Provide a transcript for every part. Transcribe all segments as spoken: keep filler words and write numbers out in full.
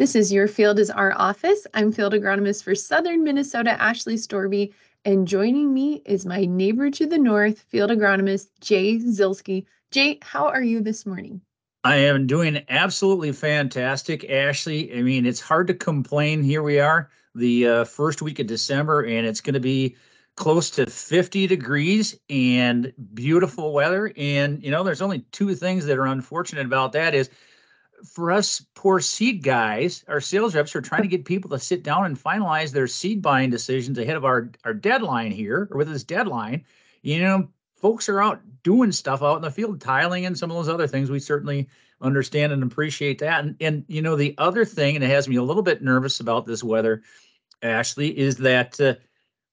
This is Your Field is Our Office. I'm Field Agronomist for Southern Minnesota, Ashley Storby, and joining me is my neighbor to the north, Field Agronomist Jay Zilski. Jay, how are you this morning? I am doing absolutely fantastic, Ashley. I mean, it's hard to complain. Here we are, the uh, first week of December, and it's going to be close to fifty degrees and beautiful weather. And, you know, there's only two things that are unfortunate about that is, for us poor seed guys, our sales reps are trying to get people to sit down and finalize their seed buying decisions ahead of our, our deadline here, or with this deadline. You know, folks are out doing stuff out in the field, tiling and some of those other things. We certainly understand and appreciate that. And, and you know, the other thing, and it has me a little bit nervous about this weather, Ashley, is that uh,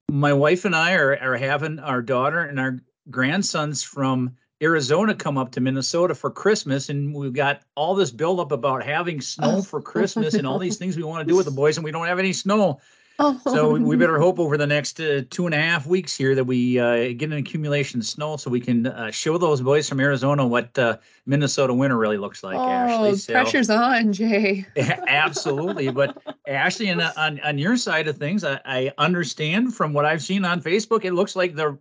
my wife and I are, are having our daughter and our grandsons from Arizona come up to Minnesota for Christmas, and we've got all this buildup about having snow for Christmas and all these things we want to do with the boys, and we don't have any snow. Oh. So we better hope over the next uh, two and a half weeks here that we uh, get an accumulation of snow so we can uh, show those boys from Arizona what uh, Minnesota winter really looks like, oh, Ashley. So, pressure's on, Jay. Absolutely. But Ashley, and, uh, on, on your side of things, I, I understand from what I've seen on Facebook, it looks like the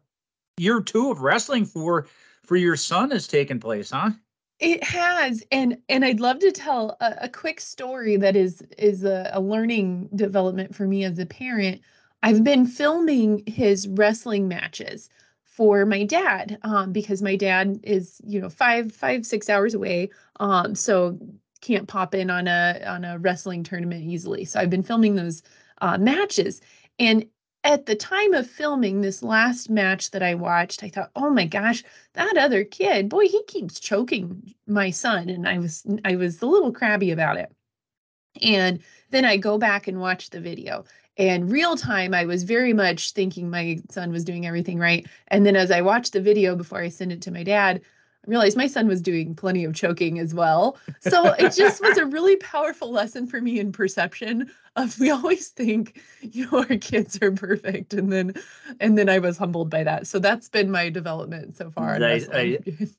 year two of wrestling for for your son has taken place, huh? It has, and and I'd love to tell a, a quick story that is is a, a learning development for me as a parent. I've been filming his wrestling matches for my dad um, because my dad is, you know, five five six hours away, um, so can't pop in on a on a wrestling tournament easily. So I've been filming those uh, matches, and at the time of filming this last match that I watched, I thought, oh my gosh, that other kid, boy, he keeps choking my son. And I was I was a little crabby about it. And then I go back and watch the video. And real time, I was very much thinking my son was doing everything right. And then as I watched the video before I sent it to my dad, I realized my son was doing plenty of choking as well. So it just was a really powerful lesson for me in perception of, we always think, you know, our kids are perfect. And then and then I was humbled by that. So that's been my development so far. I, I,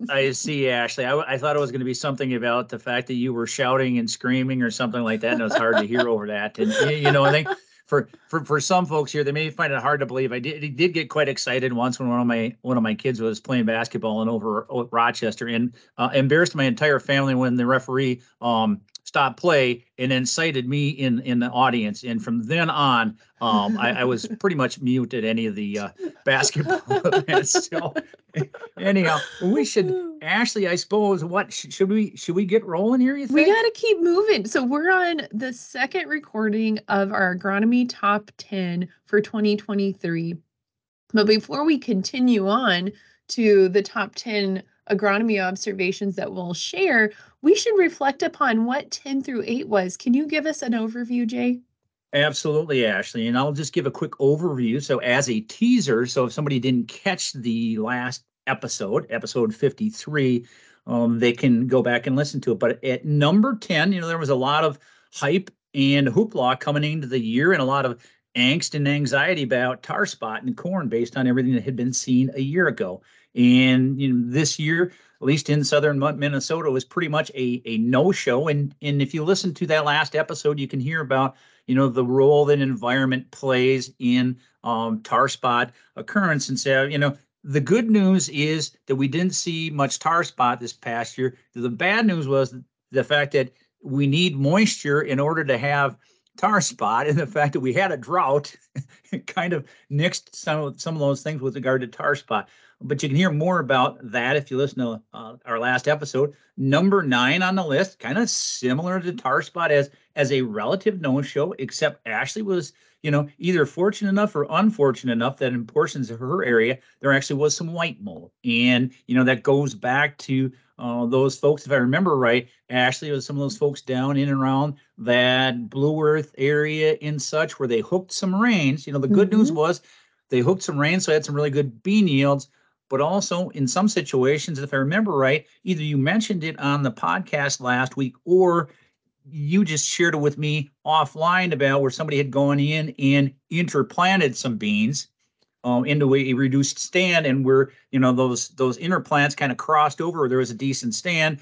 I see, Ashley. I, I thought it was going to be something about the fact that you were shouting and screaming or something like that, and it was hard to hear over that. And, you know, I think for, for, for some folks here, they may find it hard to believe. I did, did get quite excited once when one of my one of my kids was playing basketball in over Rochester, and uh, embarrassed my entire family when the referee um, stopped play and then cited me in in the audience. And from then on, um, I, I was pretty much mute at any of the uh, basketball events. So, anyhow, we should, Ashley, I suppose, what should we should we get rolling here? You think? We got to keep moving. So we're on the second recording of our agronomy top ten for twenty twenty-three. But before we continue on to the top ten agronomy observations that we'll share, we should reflect upon what ten through eight was. Can you give us an overview, Jay? Absolutely, Ashley. And I'll just give a quick overview. So as a teaser, so if somebody didn't catch the last episode, episode fifty-three, um, they can go back and listen to it. But at number ten, you know, there was a lot of hype and hoopla coming into the year and a lot of angst and anxiety about tar spot and corn based on everything that had been seen a year ago. And you know, this year, at least in southern Minnesota, was pretty much a, a no-show. And and if you listen to that last episode, you can hear about, you know, the role that environment plays in um, tar spot occurrence. And so, you know, the good news is that we didn't see much tar spot this past year. The bad news was the fact that we need moisture in order to have tar spot, and the fact that we had a drought kind of nixed some of, some of those things with regard to tar spot. But you can hear more about that if you listen to uh, our last episode. Number nine on the list, kind of similar to tar spot as as a relative no-show, except Ashley was, you know, either fortunate enough or unfortunate enough that in portions of her area, there actually was some white mold. And, you know, that goes back to uh, those folks, if I remember right, Ashley was some of those folks down in and around that Blue Earth area and such, where they hooked some rains. You know, the good mm-hmm. news was they hooked some rain, so they had some really good bean yields. But also in some situations, if I remember right, either you mentioned it on the podcast last week or you just shared it with me offline about where somebody had gone in and interplanted some beans um, into a reduced stand, and where, you know, those those interplants kind of crossed over, or there was a decent stand.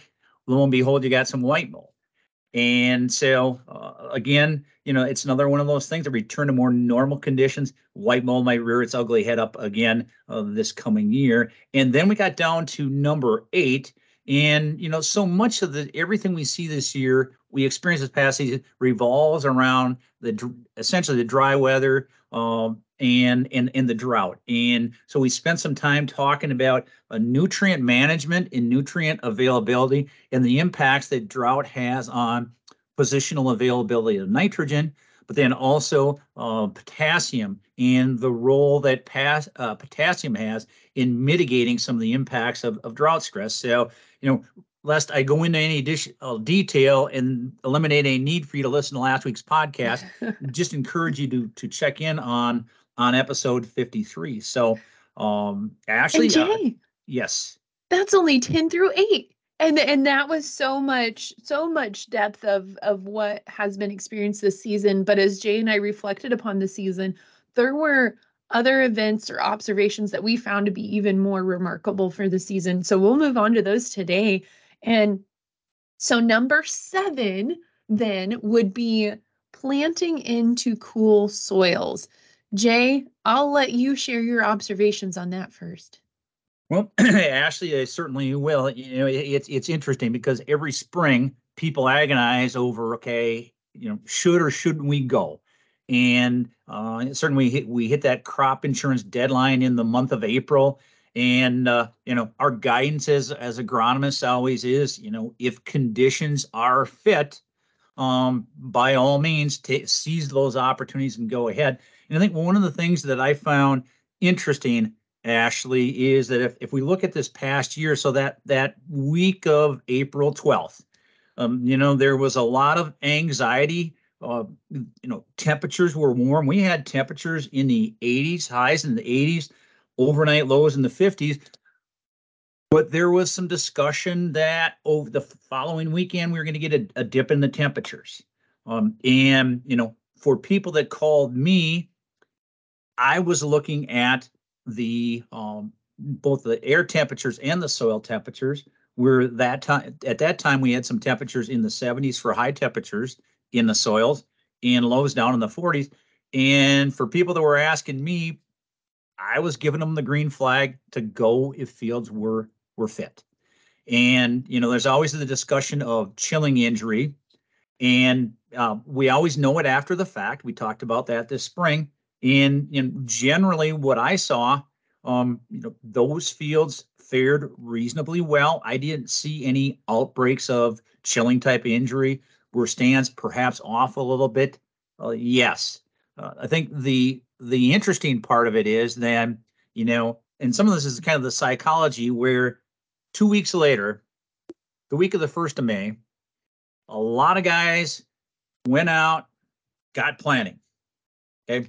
Lo and behold, you got some white mold. And so uh, again, you know, it's another one of those things that return to more normal conditions. White mold might rear its ugly head up again uh, this coming year. And then we got down to number eight. And, you know, so much of the everything we see this year, we experience this past season, revolves around the essentially the dry weather um, and, and, and the drought. And so we spent some time talking about uh, nutrient management and nutrient availability and the impacts that drought has on positional availability of nitrogen, but then also uh, potassium and the role that pass, uh, potassium has in mitigating some of the impacts of, of drought stress. So, you know, lest I go into any additional detail and eliminate any need for you to listen to last week's podcast, just encourage you to to check in on on episode fifty-three. So, um, Ashley, and Jay, uh, yes, that's only ten through eight. And and that was so much, so much depth of, of what has been experienced this season. But as Jay and I reflected upon the season, there were other events or observations that we found to be even more remarkable for the season. So we'll move on to those today. And so number seven then would be planting into cool soils. Jay, I'll let you share your observations on that first. Well, Ashley, I certainly will. You know, it's it's interesting because every spring people agonize over, okay, you know, should or shouldn't we go? And uh, certainly we hit, we hit that crop insurance deadline in the month of April. And, uh, you know, our guidance as, as agronomists always is, you know, if conditions are fit, um, by all means, t- seize those opportunities and go ahead. And I think one of the things that I found interesting, Ashley, is that if, if we look at this past year, so that that week of April twelfth, um, you know, there was a lot of anxiety. Uh, you know, temperatures were warm. We had temperatures in the eighties, highs in the eighties, overnight lows in the fifties. But there was some discussion that over the following weekend, we were going to get a, a dip in the temperatures. Um, and, you know, for people that called me, I was looking at the um, both the air temperatures and the soil temperatures, where that time at that time we had some temperatures in the seventies for high temperatures in the soils and lows down in the forties. And for people that were asking me, I was giving them the green flag to go if fields were were fit. And, you know, there's always the discussion of chilling injury. And uh, we always know it after the fact. We talked about that this spring. And, and generally what I saw, um, you know, those fields fared reasonably well. I didn't see any outbreaks of chilling type injury. Were stands perhaps off a little bit? Uh, yes. Uh, I think the the interesting part of it is then, you know, and some of this is kind of the psychology where two weeks later, the week of the first of May, a lot of guys went out, got planting. Okay.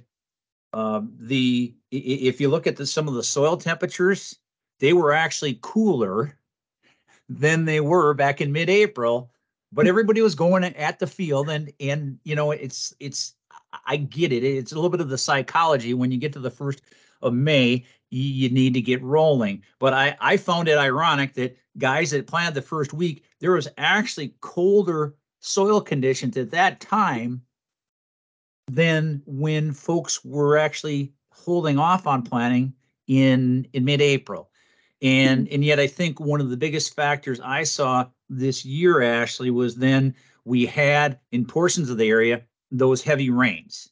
Um, the if you look at the, some of the soil temperatures, they were actually cooler than they were back in mid-April, but everybody was going at the field and, and, you know, it's, it's, I get it. It's a little bit of the psychology. When you get to the first of May, you, you need to get rolling. But I, I found it ironic that guys that planted the first week, there was actually colder soil conditions at that time than when folks were actually holding off on planting in, in mid-April. And, and yet I think one of the biggest factors I saw this year, Ashley, was then we had in portions of the area, those heavy rains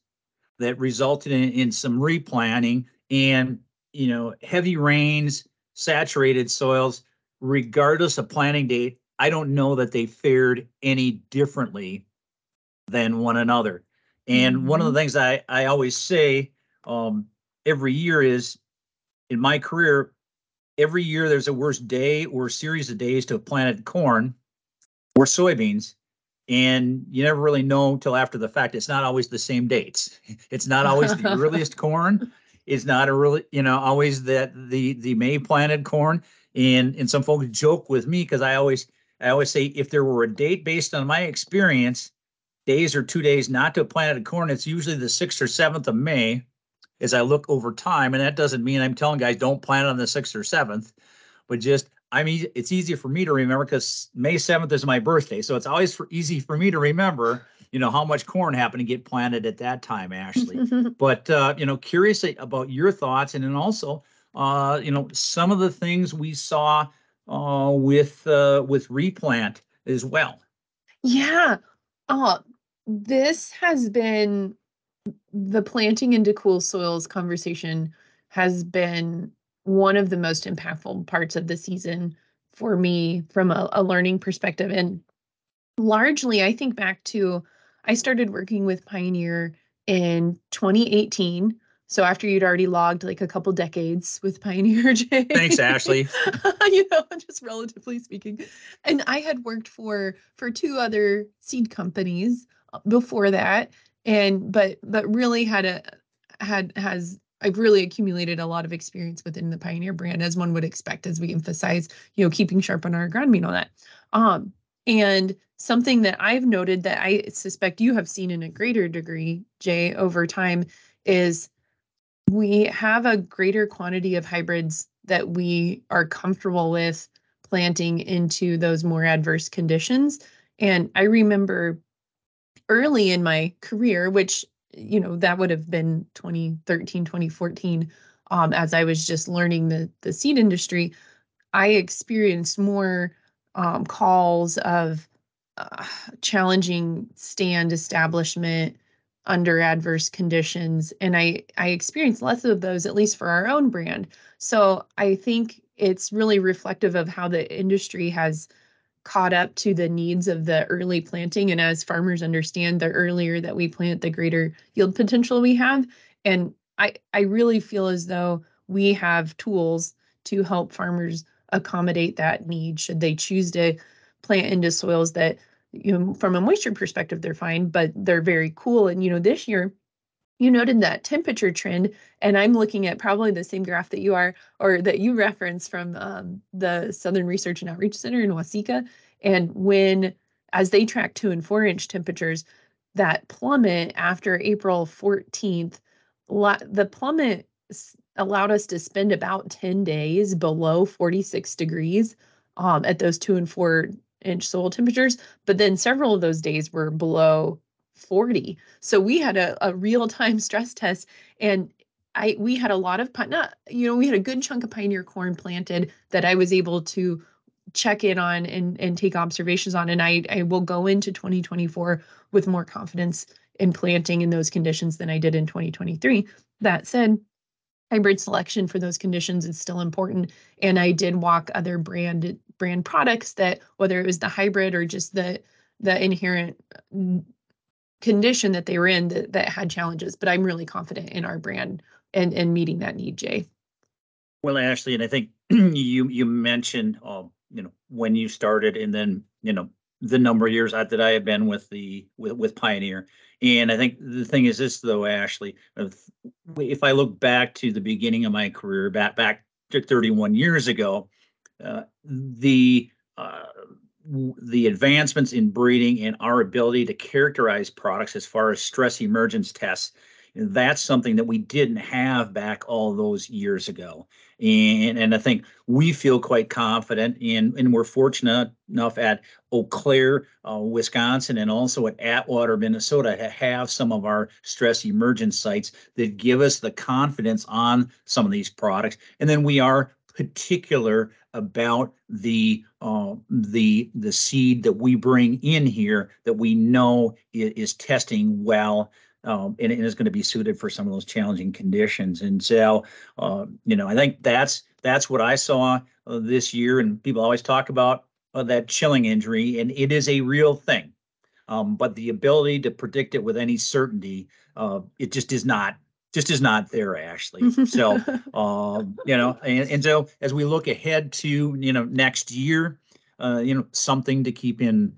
that resulted in, in some replanting and, you know, heavy rains, saturated soils, regardless of planting date. I don't know that they fared any differently than one another. And mm-hmm. one of the things I, I always say um, every year is in my career, every year there's a worse day or series of days to have planted corn or soybeans. And you never really know till after the fact. It's not always the same dates. It's not always the earliest corn. It's not a really, you know, always that the, the May planted corn. And, and some folks joke with me because I always, I always say if there were a date based on my experience, days or two days not to have planted corn, it's usually the sixth or seventh of May as I look over time. And that doesn't mean I'm telling guys don't plant on the sixth or seventh, but just I mean, it's easier for me to remember because May seventh is my birthday. So it's always for easy for me to remember, you know, how much corn happened to get planted at that time, Ashley. But, uh, you know, curious about your thoughts. And then also, uh, you know, some of the things we saw uh, with uh, with replant as well. Yeah, uh, this has been the planting into cool soils conversation has been one of the most impactful parts of the season for me from a, a learning perspective. And largely, I think back to, I started working with Pioneer in twenty eighteen. So after you'd already logged like a couple decades with Pioneer, Jay. Thanks, Ashley. You know, just relatively speaking. And I had worked for for two other seed companies before that. And but but really had a had has I've really accumulated a lot of experience within the Pioneer brand, as one would expect, as we emphasize, you know, keeping sharp on our agronomy and all that. Um, and something that I've noted that I suspect you have seen in a greater degree, Jay, over time is we have a greater quantity of hybrids that we are comfortable with planting into those more adverse conditions. And I remember early in my career, which you know, that would have been twenty thirteen, twenty fourteen, um, as I was just learning the, the seed industry, I experienced more um, calls of uh, challenging stand establishment under adverse conditions. And I, I experienced less of those, at least for our own brand. So I think it's really reflective of how the industry has caught up to the needs of the early planting. And as farmers understand, the earlier that we plant, the greater yield potential we have. And I, I really feel as though we have tools to help farmers accommodate that need should they choose to plant into soils that, you know, from a moisture perspective, they're fine, but they're very cool. And, you know, this year, you noted that temperature trend, and I'm looking at probably the same graph that you are, or that you reference from um, the Southern Research and Outreach Center in Waseca. And when, as they track two and four inch temperatures, that plummet after April fourteenth, the plummet allowed us to spend about ten days below forty-six degrees um, at those two and four inch soil temperatures. But then several of those days were below forty. So we had a, a real-time stress test, and I we had a lot of, not, you know, we had a good chunk of Pioneer corn planted that I was able to check in on and, and take observations on. And I, I will go into twenty twenty-four with more confidence in planting in those conditions than I did in twenty twenty-three. That said, hybrid selection for those conditions is still important. And I did walk other brand, brand products that, whether it was the hybrid or just the, the inherent condition that they were in that, that had challenges, but I'm really confident in our brand and, and meeting that need, Jay. Well, Ashley, and I think you you mentioned, um, you know, when you started and then, you know, the number of years that I have been with the with, with Pioneer. And I think the thing is this, though, Ashley, if, if I look back to the beginning of my career, back, back to thirty-one years ago, uh, the uh, the advancements in breeding and our ability to characterize products as far as stress emergence tests, that's something that we didn't have back all those years ago. And, and I think we feel quite confident, and, and we're fortunate enough at Eau Claire, uh, Wisconsin, and also at Atwater, Minnesota, to have some of our stress emergence sites that give us the confidence on some of these products. And then we are particular about the uh, the the seed that we bring in here that we know is, is testing well um, and, and is going to be suited for some of those challenging conditions. And so, uh, you know, I think that's that's what I saw uh, this year. And people always talk about uh, that chilling injury, and it is a real thing. Um, but the ability to predict it with any certainty, uh, it just is not. just is not there, Ashley. So, uh, you know, and, and so as we look ahead to, you know, next year, uh, you know, something to keep in,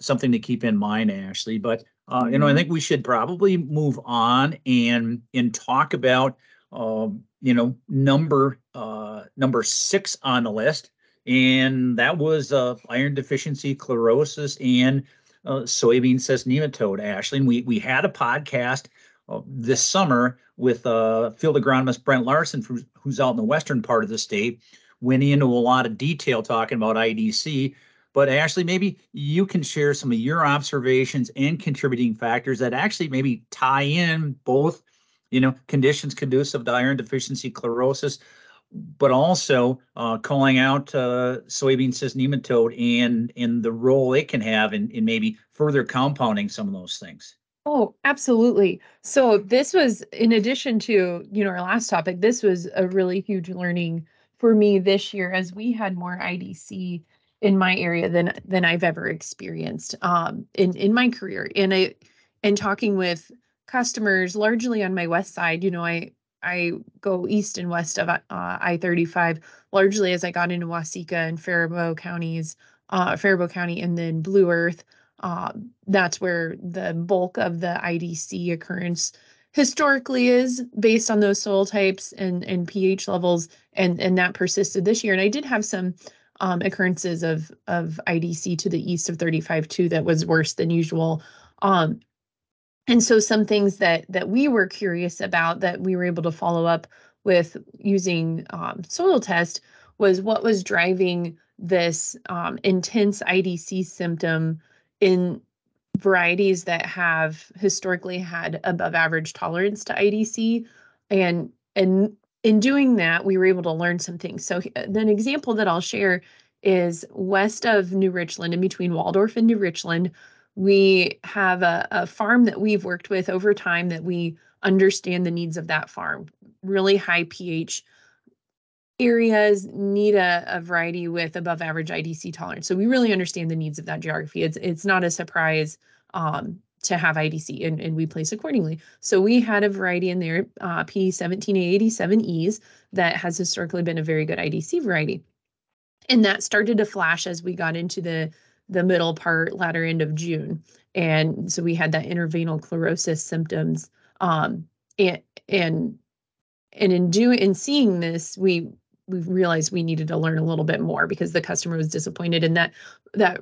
something to keep in mind, Ashley. But, uh, you know, I think we should probably move on and, and talk about, uh, you know, number, uh, number six on the list. And that was uh, iron deficiency chlorosis and uh, soybean cyst nematode, Ashley. And we, we had a podcast Uh, this summer with uh, field agronomist Brent Larson, who's, who's out in the western part of the state, went into a lot of detail talking about I D C, but Ashley, maybe you can share some of your observations and contributing factors that actually maybe tie in both, you know, conditions conducive to iron deficiency chlorosis, but also uh, calling out uh, soybean cyst nematode and, and the role it can have in, in maybe further compounding some of those things. Oh, absolutely. So this was, in addition to, you know, our last topic, this was a really huge learning for me this year, as we had more I D C in my area than than I've ever experienced um, in, in my career. And, I, and talking with customers largely on my west side, you know, I, I go east and west of uh, I thirty-five, largely as I got into Waseca and Faribault counties, uh, Faribault County, and then Blue Earth. Uh, that's where the bulk of the I D C occurrence historically is, based on those soil types and, and pH levels, and, and that persisted this year. And I did have some um, occurrences of, of I D C to the east of thirty-five too that was worse than usual. Um, and so some things that, that we were curious about that we were able to follow up with using um, soil test was what was driving this um, intense I D C symptom in varieties that have historically had above average tolerance to I D C. And, and in doing that, we were able to learn some things. So an example that I'll share is west of New Richland, in between Waldorf and New Richland, we have a, a farm that we've worked with over time that we understand the needs of that farm. Really high pH areas need a, a variety with above average I D C tolerance. So we really understand the needs of that geography. It's it's not a surprise um, to have I D C, and, and we place accordingly. So we had a variety in there, uh, P seventeen A eighty-seven Es, that has historically been a very good I D C variety. And that started to flash as we got into the, the middle part, latter end of June. And so we had that intervenal chlorosis symptoms. Um, and and, and in, do, in seeing this, we we realized we needed to learn a little bit more, because the customer was disappointed, and that that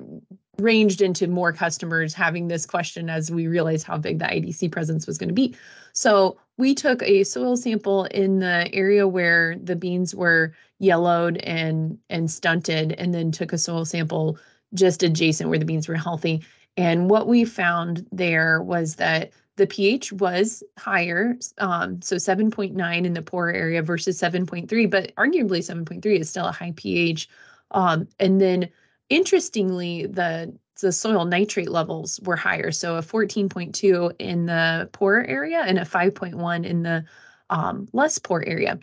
ranged into more customers having this question as we realized how big the I D C presence was going to be. So we took a soil sample in the area where the beans were yellowed and and stunted, and then took a soil sample just adjacent where the beans were healthy. And what we found there was that the pH was higher, um, so seven point nine in the poor area versus seven point three, but arguably seven point three is still a high pH. Um, and then, interestingly, the, the soil nitrate levels were higher, so a fourteen point two in the poor area and a five point one in the um, less poor area.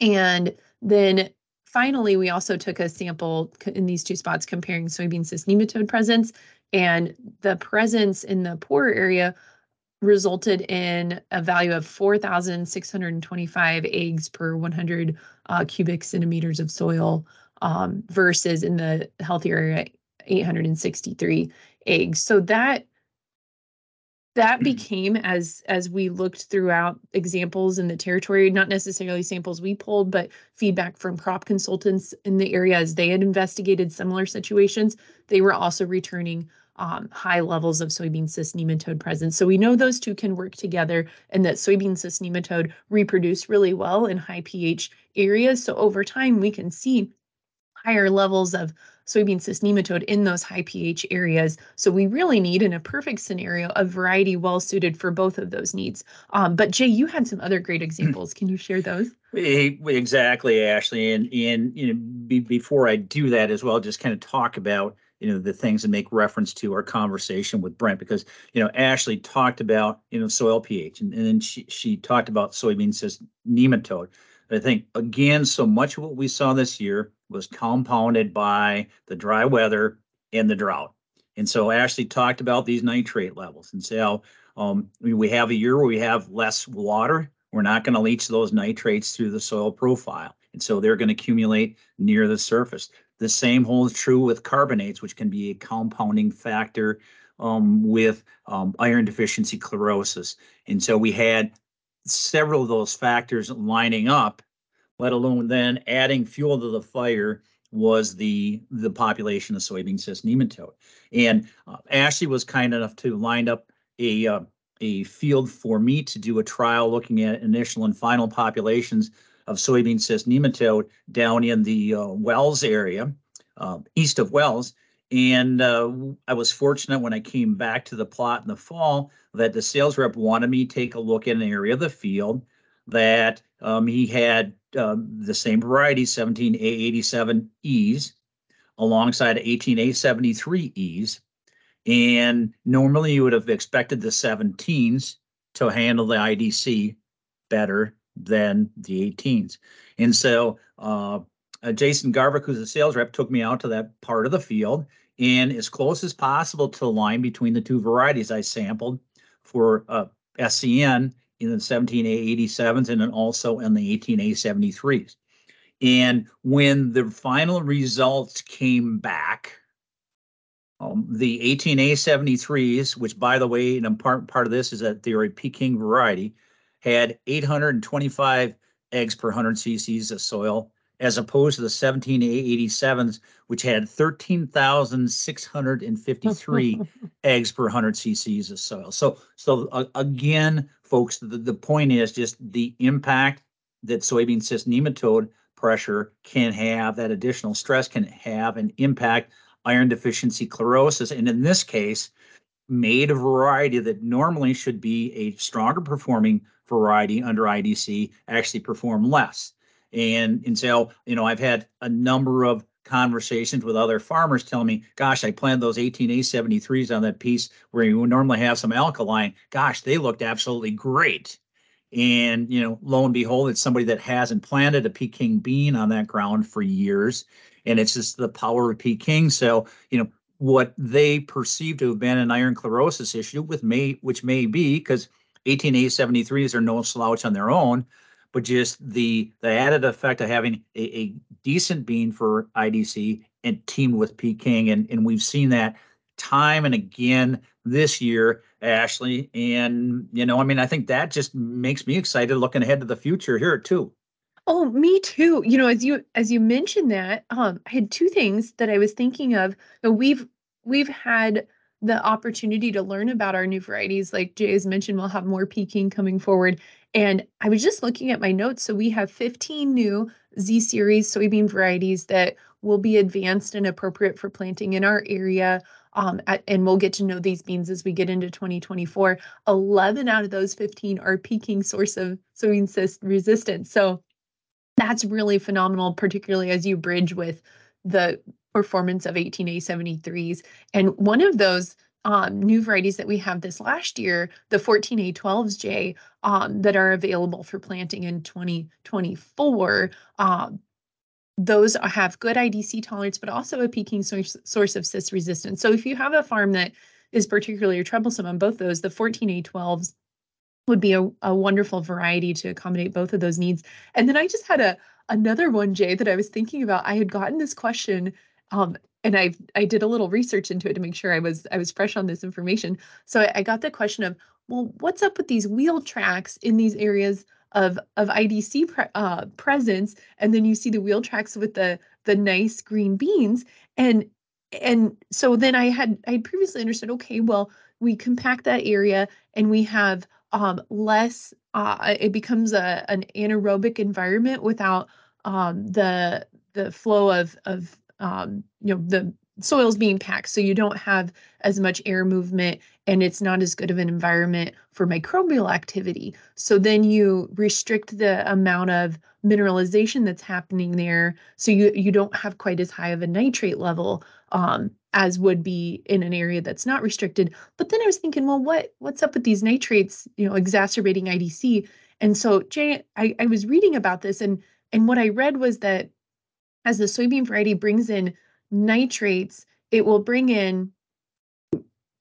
And then, finally, we also took a sample in these two spots comparing soybean cyst nematode presence, and the presence in the poor area resulted in a value of four thousand six hundred twenty-five eggs per one hundred uh, cubic centimeters of soil um, versus in the healthier area, eight hundred sixty-three eggs. So that that became, as as we looked throughout examples in the territory, not necessarily samples we pulled, but feedback from crop consultants in the area as they had investigated similar situations, they were also returning Um, high levels of soybean cyst nematode presence. So we know those two can work together, and that soybean cyst nematode reproduce really well in high pH areas. So over time, we can see higher levels of soybean cyst nematode in those high pH areas. So we really need, in a perfect scenario, a variety well suited for both of those needs. Um, but Jay, you had some other great examples. Can you share those? Exactly, Ashley. And, and you know, be, before I do that as well, just kind of talk about you know, the things that make reference to our conversation with Brent, because, you know, Ashley talked about, you know, soil pH, and, and then she, she talked about soybean cyst nematode. But I think, again, so much of what we saw this year was compounded by the dry weather and the drought. And so Ashley talked about these nitrate levels, and so um, we have a year where we have less water. We're not going to leach those nitrates through the soil profile, and so they're going to accumulate near the surface. The same holds true with carbonates, which can be a compounding factor um, with um, iron deficiency chlorosis. And so we had several of those factors lining up, let alone then adding fuel to the fire was the, the population of soybean cyst nematode. And uh, Ashley was kind enough to line up a, uh, a field for me to do a trial looking at initial and final populations of soybean cyst nematode down in the uh, Wells area, uh, east of Wells. And uh, I was fortunate when I came back to the plot in the fall that the sales rep wanted me to take a look at an area of the field that um, he had um, the same variety, seventeen A eighty-seven Es, alongside eighteen A seventy-three Es. And normally you would have expected the seventeens to handle the I D C better than the eighteens. And so uh, uh, Jason Garvick, who's the sales rep, took me out to that part of the field, and as close as possible to the line between the two varieties I sampled for uh, S C N in the seventeen A eighty-sevens and then also in the eighteen A seventy-threes. And when the final results came back, Um, the eighteen A seventy-threes, which, by the way, and part, part of this is that they're a Peking variety, had eight hundred twenty-five eggs per one hundred C Cs of soil, as opposed to the seventeen A eighty-sevens, which had thirteen thousand six hundred fifty-three eggs per one hundred C Cs of soil. So, so uh, again, folks, the, the point is just the impact that soybean cyst nematode pressure can have, that additional stress can have an impact iron deficiency chlorosis, and in this case, made a variety that normally should be a stronger performing variety under I D C actually perform less. And, and so, you know, I've had a number of conversations with other farmers telling me, gosh, I planted those eighteen A seventy-threes on that piece where you normally have some alkaline. Gosh, they looked absolutely great. And, you know, lo and behold, it's somebody that hasn't planted a Peking bean on that ground for years. And it's just the power of Peking. So, you know, what they perceive to have been an iron chlorosis issue, with may, which may be because eighteen A seventy-threes are no slouch on their own, but just the, the added effect of having a, a decent bean for I D C and teamed with Peking. And, and we've seen that time and again this year, Ashley. And, you know, I mean, I think that just makes me excited looking ahead to the future here too. Oh, me too. You know, as you as you mentioned that, um, I had two things that I was thinking of. You know, we've we've had the opportunity to learn about our new varieties. Like Jay has mentioned, we'll have more Peking coming forward. And I was just looking at my notes. So we have fifteen new Z-series soybean varieties that will be advanced and appropriate for planting in our area. Um, at, and we'll get to know these beans as we get into twenty twenty-four. eleven out of those fifteen are Peking source of soybean cyst resistance. So that's really phenomenal, particularly as you bridge with the performance of eighteen A seventy-threes. And one of those um, new varieties that we have this last year, the fourteen A twelves, Jay, um, that are available for planting in twenty twenty-four, uh, those have good I D C tolerance, but also a Peking source, source of cyst resistance. So if you have a farm that is particularly troublesome on both those, the fourteen A twelves would be a, a wonderful variety to accommodate both of those needs. And then I just had a another one, Jay, that I was thinking about. I had gotten this question, um, and I I did a little research into it to make sure I was I was fresh on this information. So I, I got the question of, well, what's up with these wheel tracks in these areas of of I D C pre, uh, presence? And then you see the wheel tracks with the the nice green beans, and and so then I had I had previously understood. Okay, well, we compact that area, and we have Um, less, uh, it becomes a an anaerobic environment without um, the the flow of of um, you know the soils being packed, so you don't have as much air movement, and it's not as good of an environment for microbial activity. So then you restrict the amount of mineralization that's happening there, so you you don't have quite as high of a nitrate level Um, as would be in an area that's not restricted. But then I was thinking, well, what what's up with these nitrates, you know, exacerbating I D C? And so, Jay, I, I was reading about this, and and what I read was that as the soybean variety brings in nitrates, it will bring in,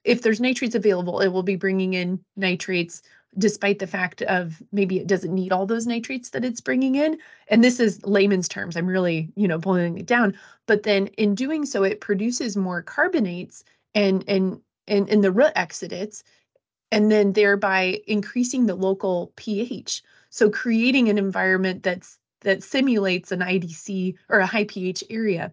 if there's nitrates available, it will be bringing in nitrates, despite the fact of maybe it doesn't need all those nitrates that it's bringing in. And this is layman's terms. I'm really, you know, boiling it down. But then in doing so, it produces more carbonates and and and in the root exudates, and then thereby increasing the local pH. So creating an environment that's that simulates an I D C or a high pH area.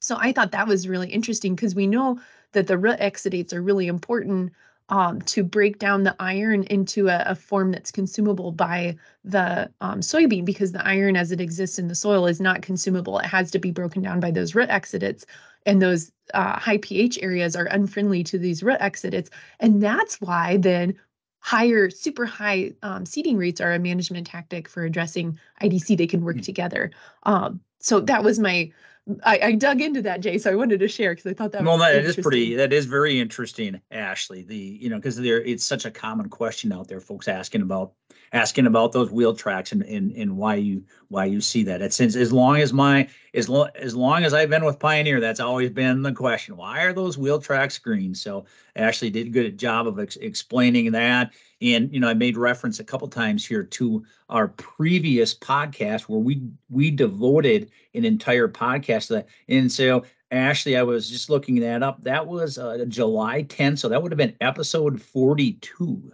So I thought that was really interesting because we know that the root exudates are really important um, to break down the iron into a, a form that's consumable by the um, soybean, because the iron as it exists in the soil is not consumable. It has to be broken down by those root exudates, and those uh, high pH areas are unfriendly to these root exudates. And that's why then higher, super high um, seeding rates are a management tactic for addressing I D C. They can work mm-hmm. together. Um, so that was my, I, I dug into that, Jay, so I wanted to share because I thought that well, was that interesting. is pretty, that is very interesting, Ashley. The, you know, because there, it's such a common question out there, folks asking about, asking about those wheel tracks and, and, and why you, why you see that. It's since as long as my, as long, as long as I've been with Pioneer, that's always been the question. Why are those wheel tracks green? So Ashley did a good job of ex explaining that. And, you know, I made reference a couple times here to our previous podcast where we, we devoted an entire podcast to that. And so, Ashley, I was just looking that up. That was uh, July tenth. So that would have been episode forty-two.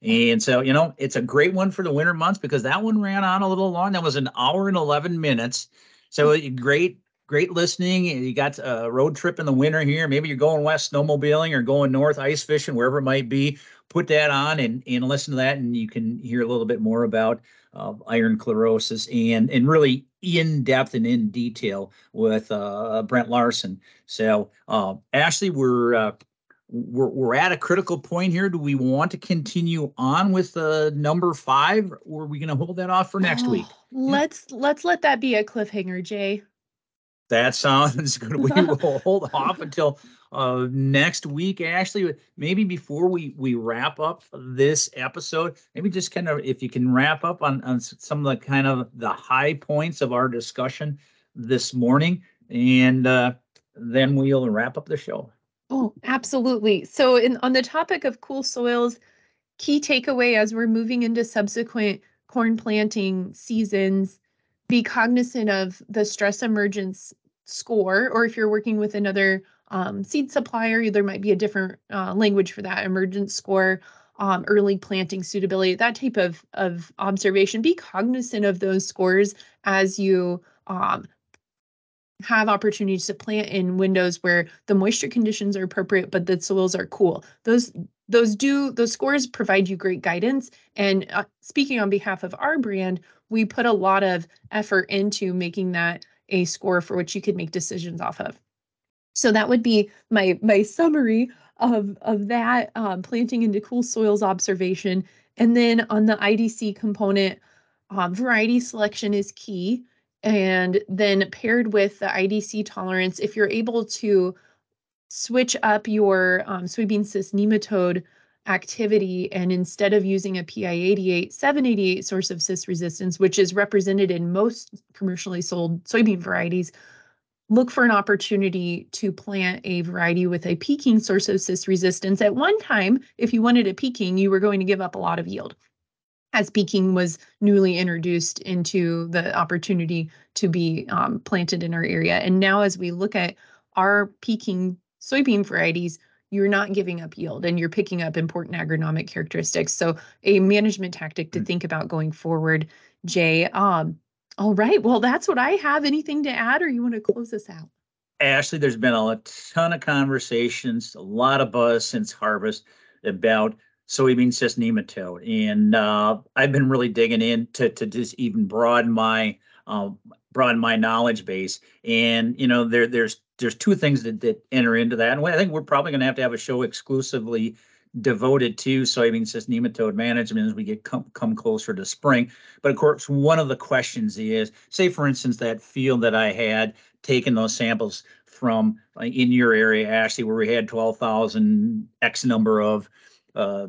And so, you know, it's a great one for the winter months because that one ran on a little long. That was an hour and eleven minutes. So great, great listening. You got a road trip in the winter here. Maybe you're going west snowmobiling or going north ice fishing, wherever it might be. Put that on and, and listen to that, and you can hear a little bit more about uh, iron chlorosis and, and really in depth and in detail with uh, Brent Larson. So, uh, Ashley, we're... Uh, We're, we're at a critical point here. Do we want to continue on with uh, number five, or are we going to hold that off for next oh, week? Let's yeah. let's let that be a cliffhanger, Jay. That sounds good. We will hold off until uh, next week, Ashley. Maybe before we, we wrap up this episode, maybe just kind of if you can wrap up on, on some of the kind of the high points of our discussion this morning, and uh, then we'll wrap up the show. Oh, absolutely. So in, on the topic of cool soils, key takeaway as we're moving into subsequent corn planting seasons, be cognizant of the stress emergence score, or if you're working with another um, seed supplier, there might be a different uh, language for that, emergence score, um, early planting suitability, that type of, of observation. Be cognizant of those scores as you um, have opportunities to plant in windows where the moisture conditions are appropriate, but the soils are cool. Those those do those scores provide you great guidance. And uh, speaking on behalf of our brand, we put a lot of effort into making that a score for which you could make decisions off of. So that would be my my summary of of that um, planting into cool soils observation. And then on the I D C component, uh, variety selection is key. And then paired with the I D C tolerance, if you're able to switch up your um, soybean cyst nematode activity, and instead of using a P I eight eight seven eight eight source of cyst resistance, which is represented in most commercially sold soybean varieties, look for an opportunity to plant a variety with a Peking source of cyst resistance. At one time, if you wanted a Peking, you were going to give up a lot of yield, as Peking was newly introduced into the opportunity to be um, planted in our area. And now as we look at our Peking soybean varieties, you're not giving up yield and you're picking up important agronomic characteristics. So a management tactic to mm-hmm. think about going forward, Jay. Um, all right, well, that's what I have. Anything to add, or you want to close us out? Ashley, there's been a ton of conversations, a lot of buzz since harvest about soybean cyst nematode, and uh, I've been really digging in to to just even broaden my uh, broaden my knowledge base. And you know, there there's there's two things that that enter into that, and I think we're probably going to have to have a show exclusively devoted to soybean cyst nematode management as we get come come closer to spring. But of course, one of the questions is, say for instance, that field that I had taken those samples from uh, in your area, Ashley, where we had twelve thousand X number of Uh,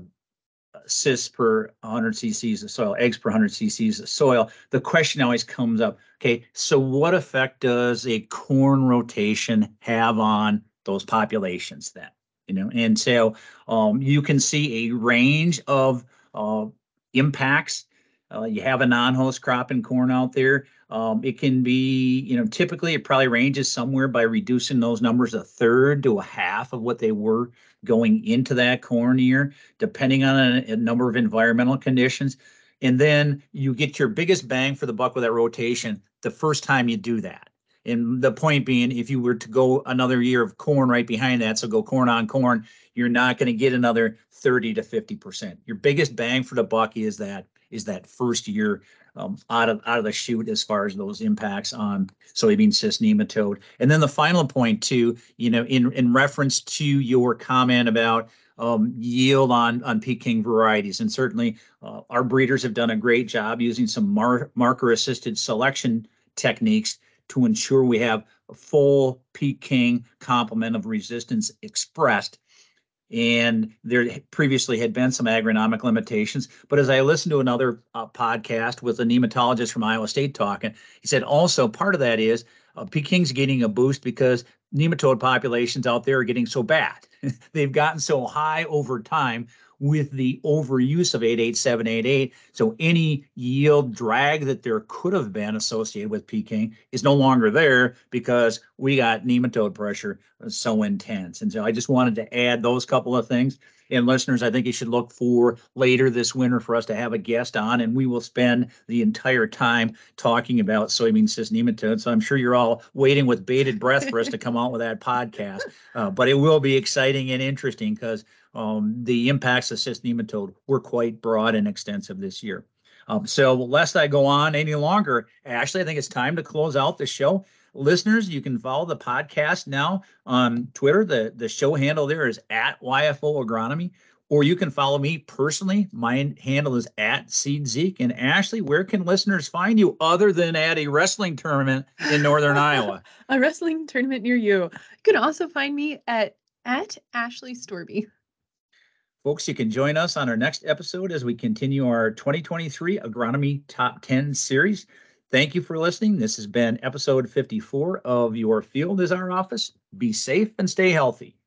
cysts per one hundred C C's of soil, eggs per one hundred C C's of soil. The question always comes up, okay, so what effect does a corn rotation have on those populations then? You know, and so um, you can see a range of uh, impacts. Uh, you have a non-host crop in corn out there. Um, it can be, you know, typically it probably ranges somewhere by reducing those numbers a third to a half of what they were going into that corn year, depending on a, a number of environmental conditions. And then you get your biggest bang for the buck with that rotation the first time you do that. And the point being, if you were to go another year of corn right behind that, so go corn on corn, you're not going to get another thirty to fifty percent. Your biggest bang for the buck is that is that first year um, out of out of the chute as far as those impacts on soybean cyst nematode. And then the final point too, you know, in in reference to your comment about Um, yield on, on Peking varieties. And certainly uh, our breeders have done a great job using some mar marker assisted selection techniques to ensure we have a full Peking complement of resistance expressed. And there previously had been some agronomic limitations, but as I listened to another uh, podcast with a nematologist from Iowa State talking, he said also part of that is uh, Peking's getting a boost because nematode populations out there are getting so bad. They've gotten so high over time with the overuse of eight eight seven eight eight. So any yield drag that there could have been associated with Peking is no longer there because we got nematode pressure so intense. And so I just wanted to add those couple of things. And listeners, I think you should look for later this winter for us to have a guest on, and we will spend the entire time talking about soybean cyst nematode. So I'm sure you're all waiting with bated breath for us to come out with that podcast. Uh, but it will be exciting and interesting because um, the impacts of cyst nematode were quite broad and extensive this year. Um, so lest I go on any longer, Ashley, I think it's time to close out the show. Listeners, you can follow the podcast now on Twitter. The, the show handle there is at Y F O Agronomy, or you can follow me personally. My handle is at SeedZeek. And Ashley, where can listeners find you other than at a wrestling tournament in Northern Iowa? A wrestling tournament near you. You can also find me at, at Ashley Storby. Folks, you can join us on our next episode as we continue our twenty twenty-three Agronomy Top ten series. Thank you for listening. This has been episode fifty-four of Your Field is Our Office. Be safe and stay healthy.